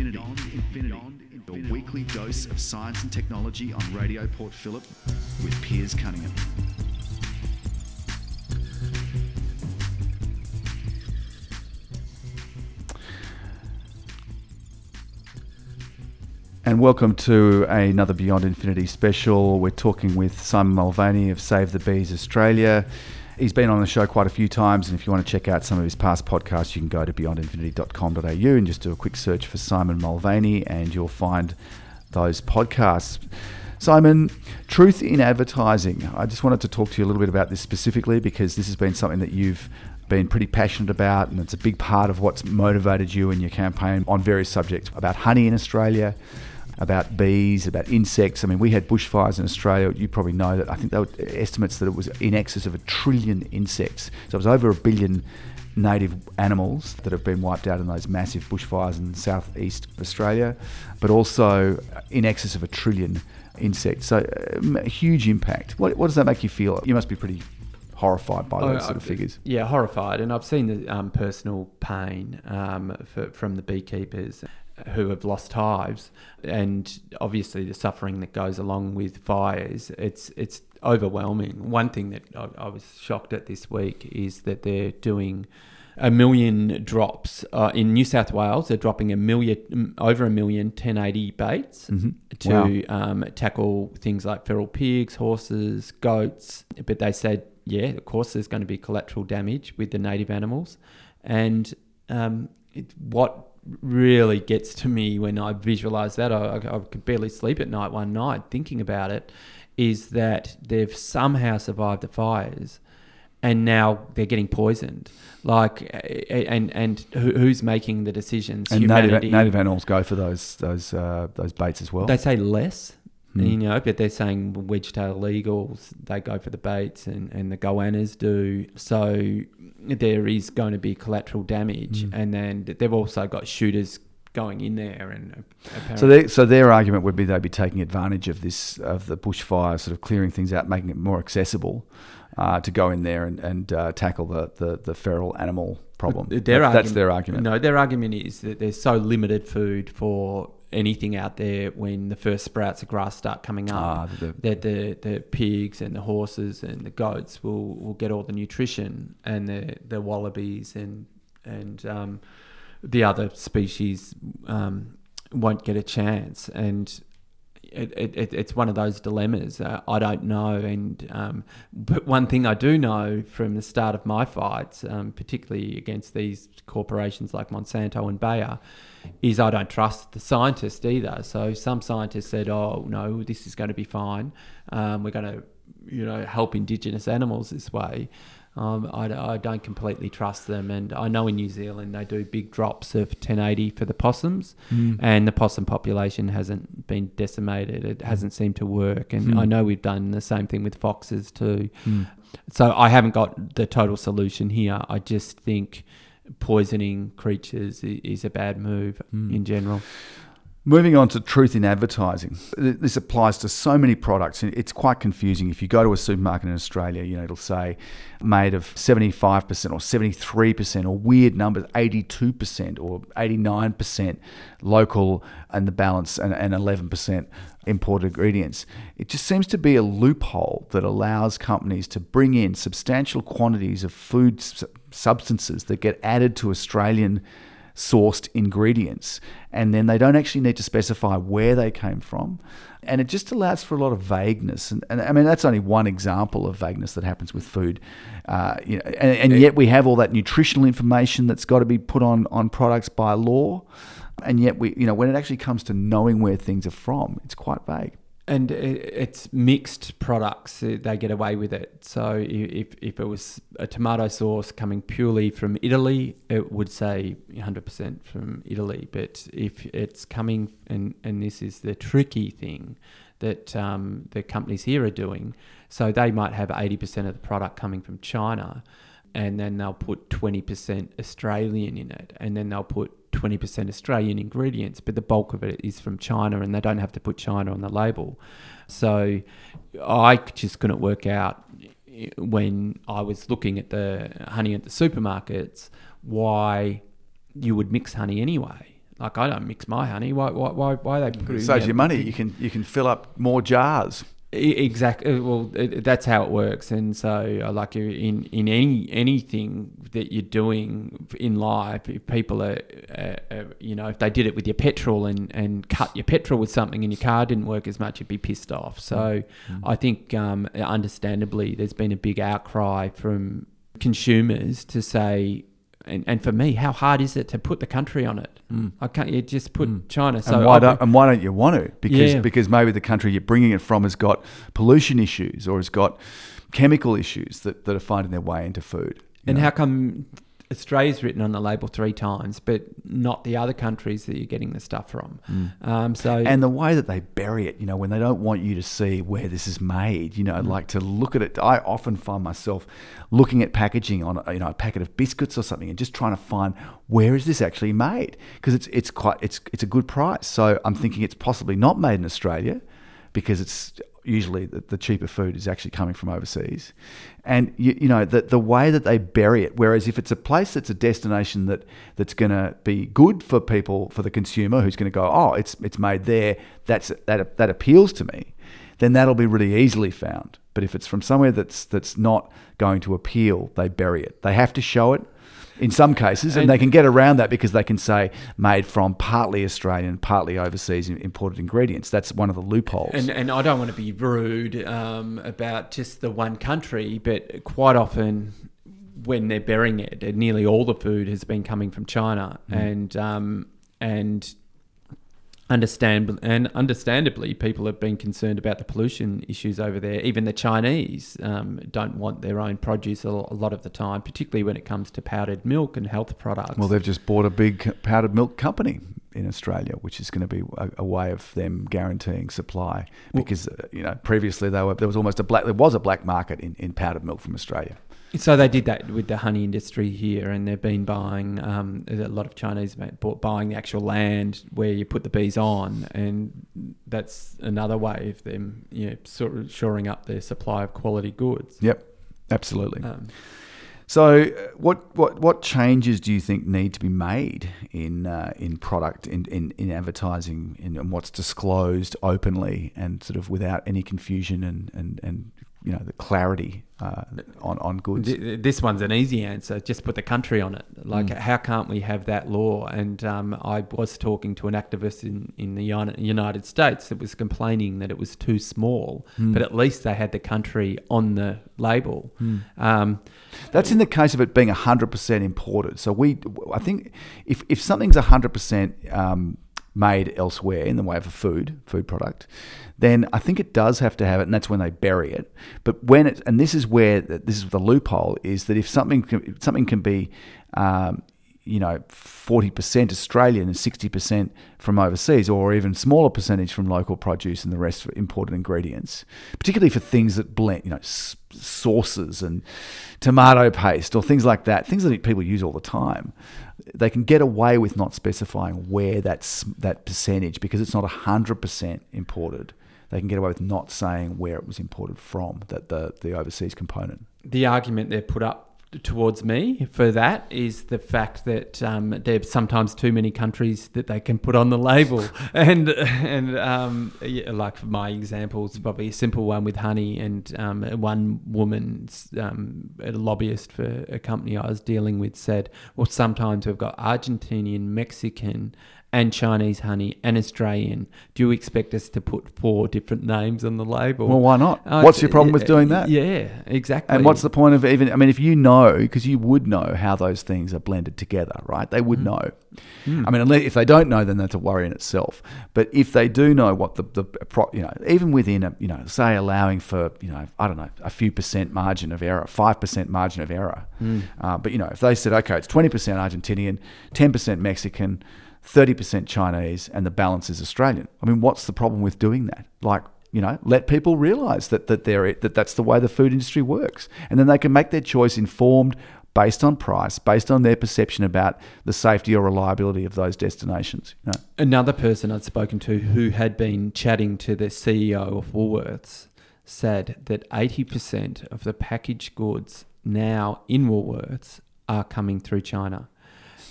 Infinity. Your weekly dose of science and technology on Radio Port Phillip with Piers Cunningham. And welcome to another Beyond Infinity special. We're talking with Simon Mulvaney of Save the Bees Australia. He's been on the show quite a few times, and if you want to check out some of his past podcasts, you can go to beyondinfinity.com.au and just do a quick search for Simon Mulvaney and you'll find those podcasts. Simon, truth in advertising. I just wanted to talk to you a little bit about this specifically because this has been something that you've been pretty passionate about, and it's a big part of what's motivated you in your campaign on various subjects about honey in Australia, about bees, about insects. I mean, we had bushfires in Australia. You probably know that. I think there were estimates that it was in excess of 1 trillion insects. So it was over 1 billion native animals that have been wiped out in those massive bushfires in southeast Australia, but also in excess of 1 trillion insects. So a huge impact. What does that make you feel? You must be pretty horrified by those sort of figures. Yeah, horrified. And I've seen the personal pain from the beekeepers who have lost hives, and obviously the suffering that goes along with fires. It's overwhelming. One thing that I was shocked at this week is that they're doing 1 million drops in New South Wales. They're dropping over a million 1080 baits to tackle things like feral pigs, horses, goats. But they said, yeah, of course there's going to be collateral damage with the native animals. And what really gets to me when I visualize that, I could barely sleep at night one night thinking about it, is that they've somehow survived the fires and now they're getting poisoned. Like, and who's making the decisions? And native animals go for those baits as well. They say less, you know, but they're saying wedge-tail eagles, they go for the baits, and the goannas do. So there is going to be collateral damage, and then they've also got shooters going in there. And so their argument would be they'd be taking advantage of this, of the bushfire, sort of clearing things out, making it more accessible to go in there and tackle the feral animal problem. That's their argument. No, their argument is that there's so limited food for anything out there when the first sprouts of grass start coming up, that the pigs and the horses and the goats will get all the nutrition, and the wallabies and the other species won't get a chance. And it's one of those dilemmas. I don't know. And but one thing I do know from the start of my fights, particularly against these corporations like Monsanto and Bayer, is I don't trust the scientists either. So some scientists said, oh, no, this is going to be fine. We're going to, help indigenous animals this way. I don't completely trust them. And I know in New Zealand they do big drops of 1080 for the possums, and the possum population hasn't been decimated. It hasn't seemed to work. And I know we've done the same thing with foxes too. So I haven't got the total solution here. I just think poisoning creatures is a bad move in general. Moving on to truth in advertising. This applies to so many products. It's quite confusing. If you go to a supermarket in Australia, it'll say made of 75% or 73% or weird numbers, 82% or 89% local, and the balance and 11% imported ingredients. It just seems to be a loophole that allows companies to bring in substantial quantities of food substances that get added to Australian sourced ingredients, and then they don't actually need to specify where they came from, and it just allows for a lot of vagueness. And I mean, that's only one example of vagueness that happens with food, and yet we have all that nutritional information that's got to be put on products by law, and yet we, when it actually comes to knowing where things are from, it's quite vague. And it's mixed products, they get away with it. So if it was a tomato sauce coming purely from Italy, it would say 100% from Italy. But if it's coming, and this is the tricky thing that the companies here are doing, so they might have 80% of the product coming from China, and then they'll put 20% Australian in it, and then they'll put 20% Australian ingredients, but the bulk of it is from China, and they don't have to put China on the label. So I just couldn't work out when I was looking at the honey at the supermarkets why you would mix honey anyway. Like, I don't mix my honey. Why are they putting? It saves you money. You can fill up more jars. Exactly. Well, that's how it works. And so, like, in anything that you're doing in life, if people are, you know, if they did it with your petrol and cut your petrol with something and your car didn't work as much, you'd be pissed off. So I think, understandably, there's been a big outcry from consumers to say, and for me, how hard is it to put the country on it? I can't. You just put China. So why don't you want to? Because maybe the country you're bringing it from has got pollution issues or has got chemical issues that are finding their way into food. And how come Australia's written on the label 3 times, but not the other countries that you're getting the stuff from? And the way that they bury it, you know, when they don't want you to see where this is made, you know, like to look at it. I often find myself looking at packaging on, you know, a packet of biscuits or something, and just trying to find where is this actually made, because it's a good price. So I'm thinking it's possibly not made in Australia, because it's usually the cheaper food is actually coming from overseas. And you know, the way that they bury it, whereas if it's a place that's a destination that's going to be good for people, for the consumer who's going to go, oh, it's made there, that appeals to me, then that'll be really easily found. But if it's from somewhere that's not going to appeal, they bury it. They have to show it in some cases, and they can get around that because they can say made from partly Australian, partly overseas imported ingredients. That's one of the loopholes. And I don't want to be rude about just the one country, but quite often when they're burying it, nearly all the food has been coming from China, and understandably, people have been concerned about the pollution issues over there. Even the Chinese don't want their own produce a lot of the time, particularly when it comes to powdered milk and health products. Well, they've just bought a big powdered milk company in Australia, which is going to be a way of them guaranteeing supply, because you know, previously there was a black market in powdered milk from Australia. So they did that with the honey industry here, and they've been buying a lot of Chinese buying the actual land where you put the bees on, and that's another way of them, you know, sort of shoring up their supply of quality goods. Yep, absolutely. So what changes do you think need to be made in product, in advertising, in what's disclosed openly and sort of without any confusion and you know, the clarity on goods? This one's an easy answer. Just put the country on it. Like, how can't we have that law? And I was talking to an activist in the United States that was complaining that it was too small, but at least they had the country on the label. That's in the case of it being 100% imported. So I think if something's 100% made elsewhere in the way of a food product, then I think it does have to have it, and that's when they bury it. But when it, and this is the loophole, is that if something can be, you know, 40% Australian and 60% from overseas, or even smaller percentage from local produce and the rest for imported ingredients, particularly for things that blend, you know, sauces and tomato paste or things like that, things that people use all the time. They can get away with not specifying where that percentage, because it's not 100% imported. They can get away with not saying where it was imported from, that the overseas component. The argument they've put up towards me for that is the fact that there's sometimes too many countries that they can put on the label, and yeah, like my example's probably a simple one with honey, and one woman's a lobbyist for a company I was dealing with said, well, sometimes we've got Argentinian, Mexican and Chinese honey and Australian. Do you expect us to put 4 different names on the label? Well, why not? What's your problem with doing that? Yeah, exactly. And what's the point of even, I mean, if you know, because you would know how those things are blended together, right? They would know. I mean, if they don't know, then that's a worry in itself. But if they do know what the you know, even within a, you know, say allowing for, you know, I don't know, a few percent margin of error, 5% margin of error. But, you know, if they said, okay, it's 20% Argentinian, 10% Mexican, 30% Chinese, and the balance is Australian. I mean, what's the problem with doing that? Like, you know, let people realise that that's the way the food industry works, and then they can make their choice informed, based on price, based on their perception about the safety or reliability of those destinations. You know? Another person I'd spoken to who had been chatting to the CEO of Woolworths said that 80% of the packaged goods now in Woolworths are coming through China.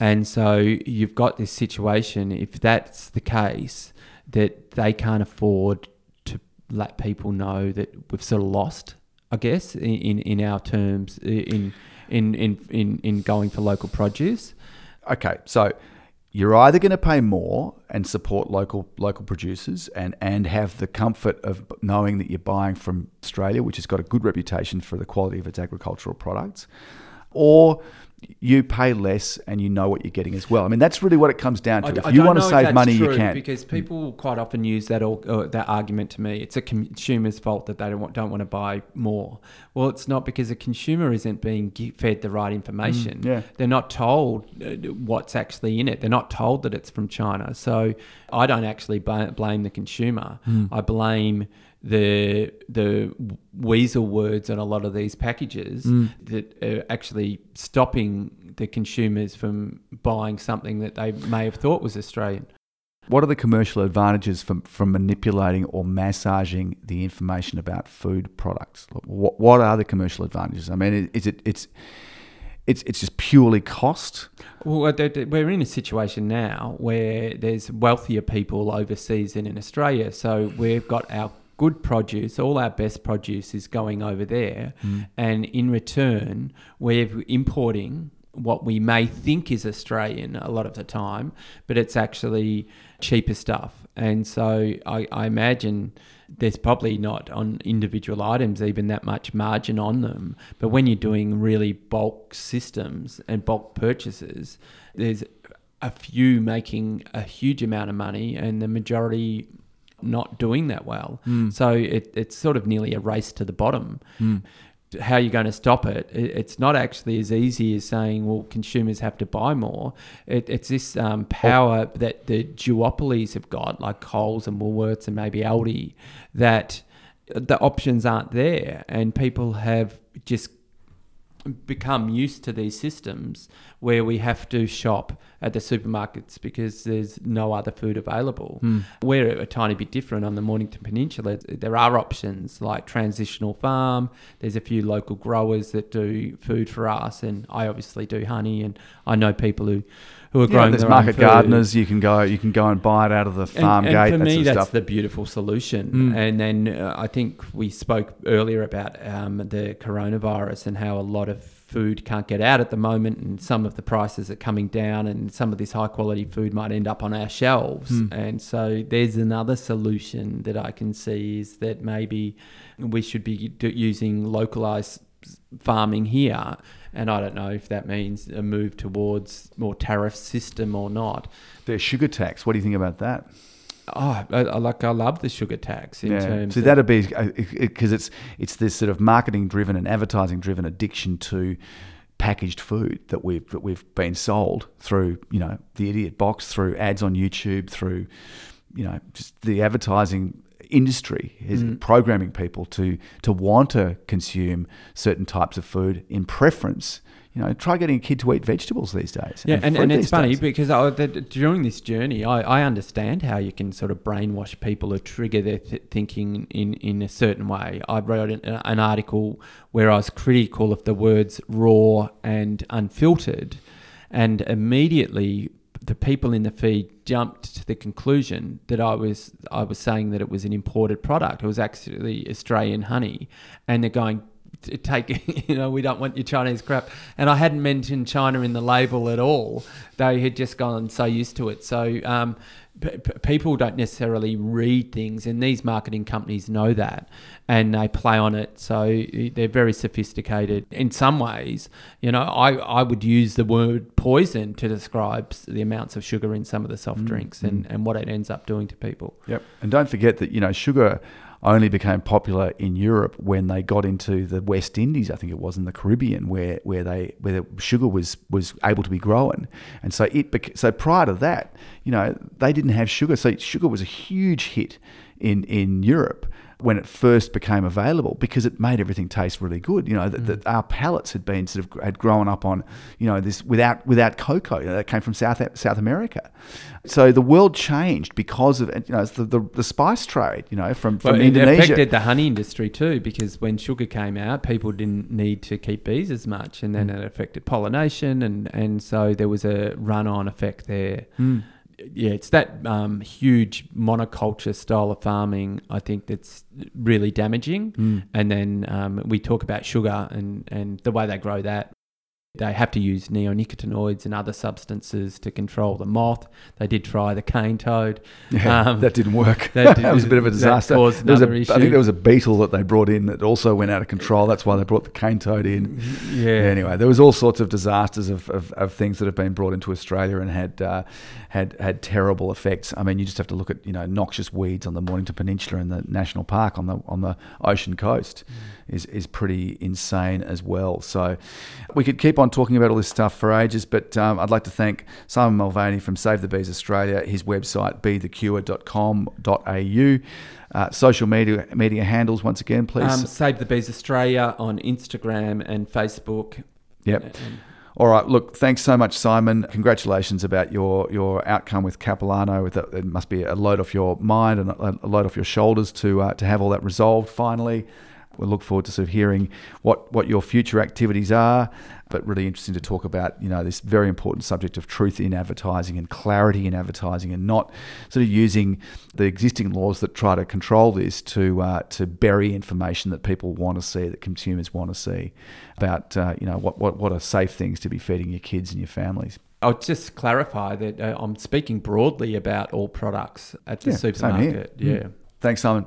And so you've got this situation, if that's the case, that they can't afford to let people know that we've sort of lost, I guess, in our terms, in going for local produce. Okay, so you're either going to pay more and support local producers and have the comfort of knowing that you're buying from Australia, which has got a good reputation for the quality of its agricultural products, or you pay less and you know what you're getting as well. I mean, that's really what it comes down to. If you want to save money, you can. Because people quite often use that argument to me. It's a consumer's fault that they don't want to buy more. Well, it's not, because a consumer isn't being fed the right information. They're not told what's actually in it. They're not told that it's from China. So I don't actually blame the consumer. I blame the weasel words on a lot of these packages that are actually stopping the consumers from buying something that they may have thought was Australian. What are the commercial advantages from manipulating or massaging the information about food products? What are the commercial advantages? I mean, it's just purely cost? Well, we're in a situation now where there's wealthier people overseas than in Australia, so we've got our good produce, all our best produce is going over there, and in return we're importing what we may think is Australian a lot of the time, but it's actually cheaper stuff. And so I imagine there's probably not on individual items even that much margin on them, but when you're doing really bulk systems and bulk purchases, there's a few making a huge amount of money and the majority not doing that well. So it's sort of nearly a race to the bottom. How are you going to stop it? It's not actually as easy as saying, well, consumers have to buy more. It's this power that the duopolies have got, like Coles and Woolworths and maybe Aldi, that the options aren't there, and people have just become used to these systems where we have to shop at the supermarkets because there's no other food available. We're a tiny bit different on the Mornington Peninsula. There are options like Transitional Farm. There's a few local growers that do food for us, and I obviously do honey, and I know people who are growing their own food. There's market gardeners. You can go and buy it out of the farm gate. And for me, that's the beautiful solution. And then I think we spoke earlier about the coronavirus and how a lot of food can't get out at the moment, and some of the prices are coming down, and some of this high quality food might end up on our shelves. And so there's another solution that I can see, is that maybe we should be using localized farming here. And I don't know if that means a move towards more tariff system or not. The sugar tax, what do you think about that? Oh, I love the sugar tax in terms. So that'd be because it's this sort of marketing driven and advertising driven addiction to packaged food that we've been sold through the idiot box, through ads on YouTube, through just the advertising industry is programming people to want to consume certain types of food in preference. Try getting a kid to eat vegetables these days. Yeah, and it's funny because during this journey, I understand how you can sort of brainwash people or trigger their thinking in a certain way. I wrote an article where I was critical of the words raw and unfiltered, and immediately the people in the feed jumped to the conclusion that I was saying that it was an imported product. It was actually Australian honey, and they're going, take, we don't want your Chinese crap. And I hadn't mentioned China in the label at all. They had just gone so used to it. So people don't necessarily read things, and these marketing companies know that, and they play on it. So they're very sophisticated. In some ways, I would use the word poison to describe the amounts of sugar in some of the soft drinks and what it ends up doing to people. Yep. And don't forget that, sugar only became popular in Europe when they got into the West Indies, I think it was, in the Caribbean, where sugar was able to be grown. And so so prior to that, they didn't have sugar. So sugar was a huge hit in Europe. when it first became available, because it made everything taste really good. You know, that our palates had been had grown up on, you know, this without cocoa, you know, that came from South America. So the world changed because of, you know, it's the spice trade, you know, from Indonesia. It affected the honey industry too, because when sugar came out, people didn't need to keep bees as much, and then it affected pollination, and so there was a run-on effect there. Mm. Yeah, it's that huge monoculture style of farming, I think, that's really damaging. Mm. And then we talk about sugar and the way they grow that. They have to use neonicotinoids and other substances to control the moth. They did try the cane toad. Yeah, that didn't work. That was a bit of a disaster. Issue. I think there was a beetle that they brought in that also went out of control. That's why they brought the cane toad in. Yeah. Anyway, there was all sorts of disasters of things that have been brought into Australia and had terrible effects. I mean, you just have to look at, you know, noxious weeds on the Mornington Peninsula and the National Park on the ocean coast is pretty insane as well. So we could keep on talking about all this stuff for ages, but I'd like to thank Simon Mulvaney from Save the Bees Australia, his website bethecure.com.au. Social media handles, once again, please. Save the Bees Australia on Instagram and Facebook. Yep. All right, look, thanks so much, Simon. Congratulations about your outcome with Capilano. It must be a load off your mind and a load off your shoulders to have all that resolved finally. We'll look forward to sort of hearing what your future activities are, but really interesting to talk about, you know, this very important subject of truth in advertising and clarity in advertising, and not sort of using the existing laws that try to control this to bury information that people want to see, that consumers want to see, about you know, what are safe things to be feeding your kids and your families. I'll just clarify that I'm speaking broadly about all products at the supermarket. Yeah. Mm. Thanks, Simon.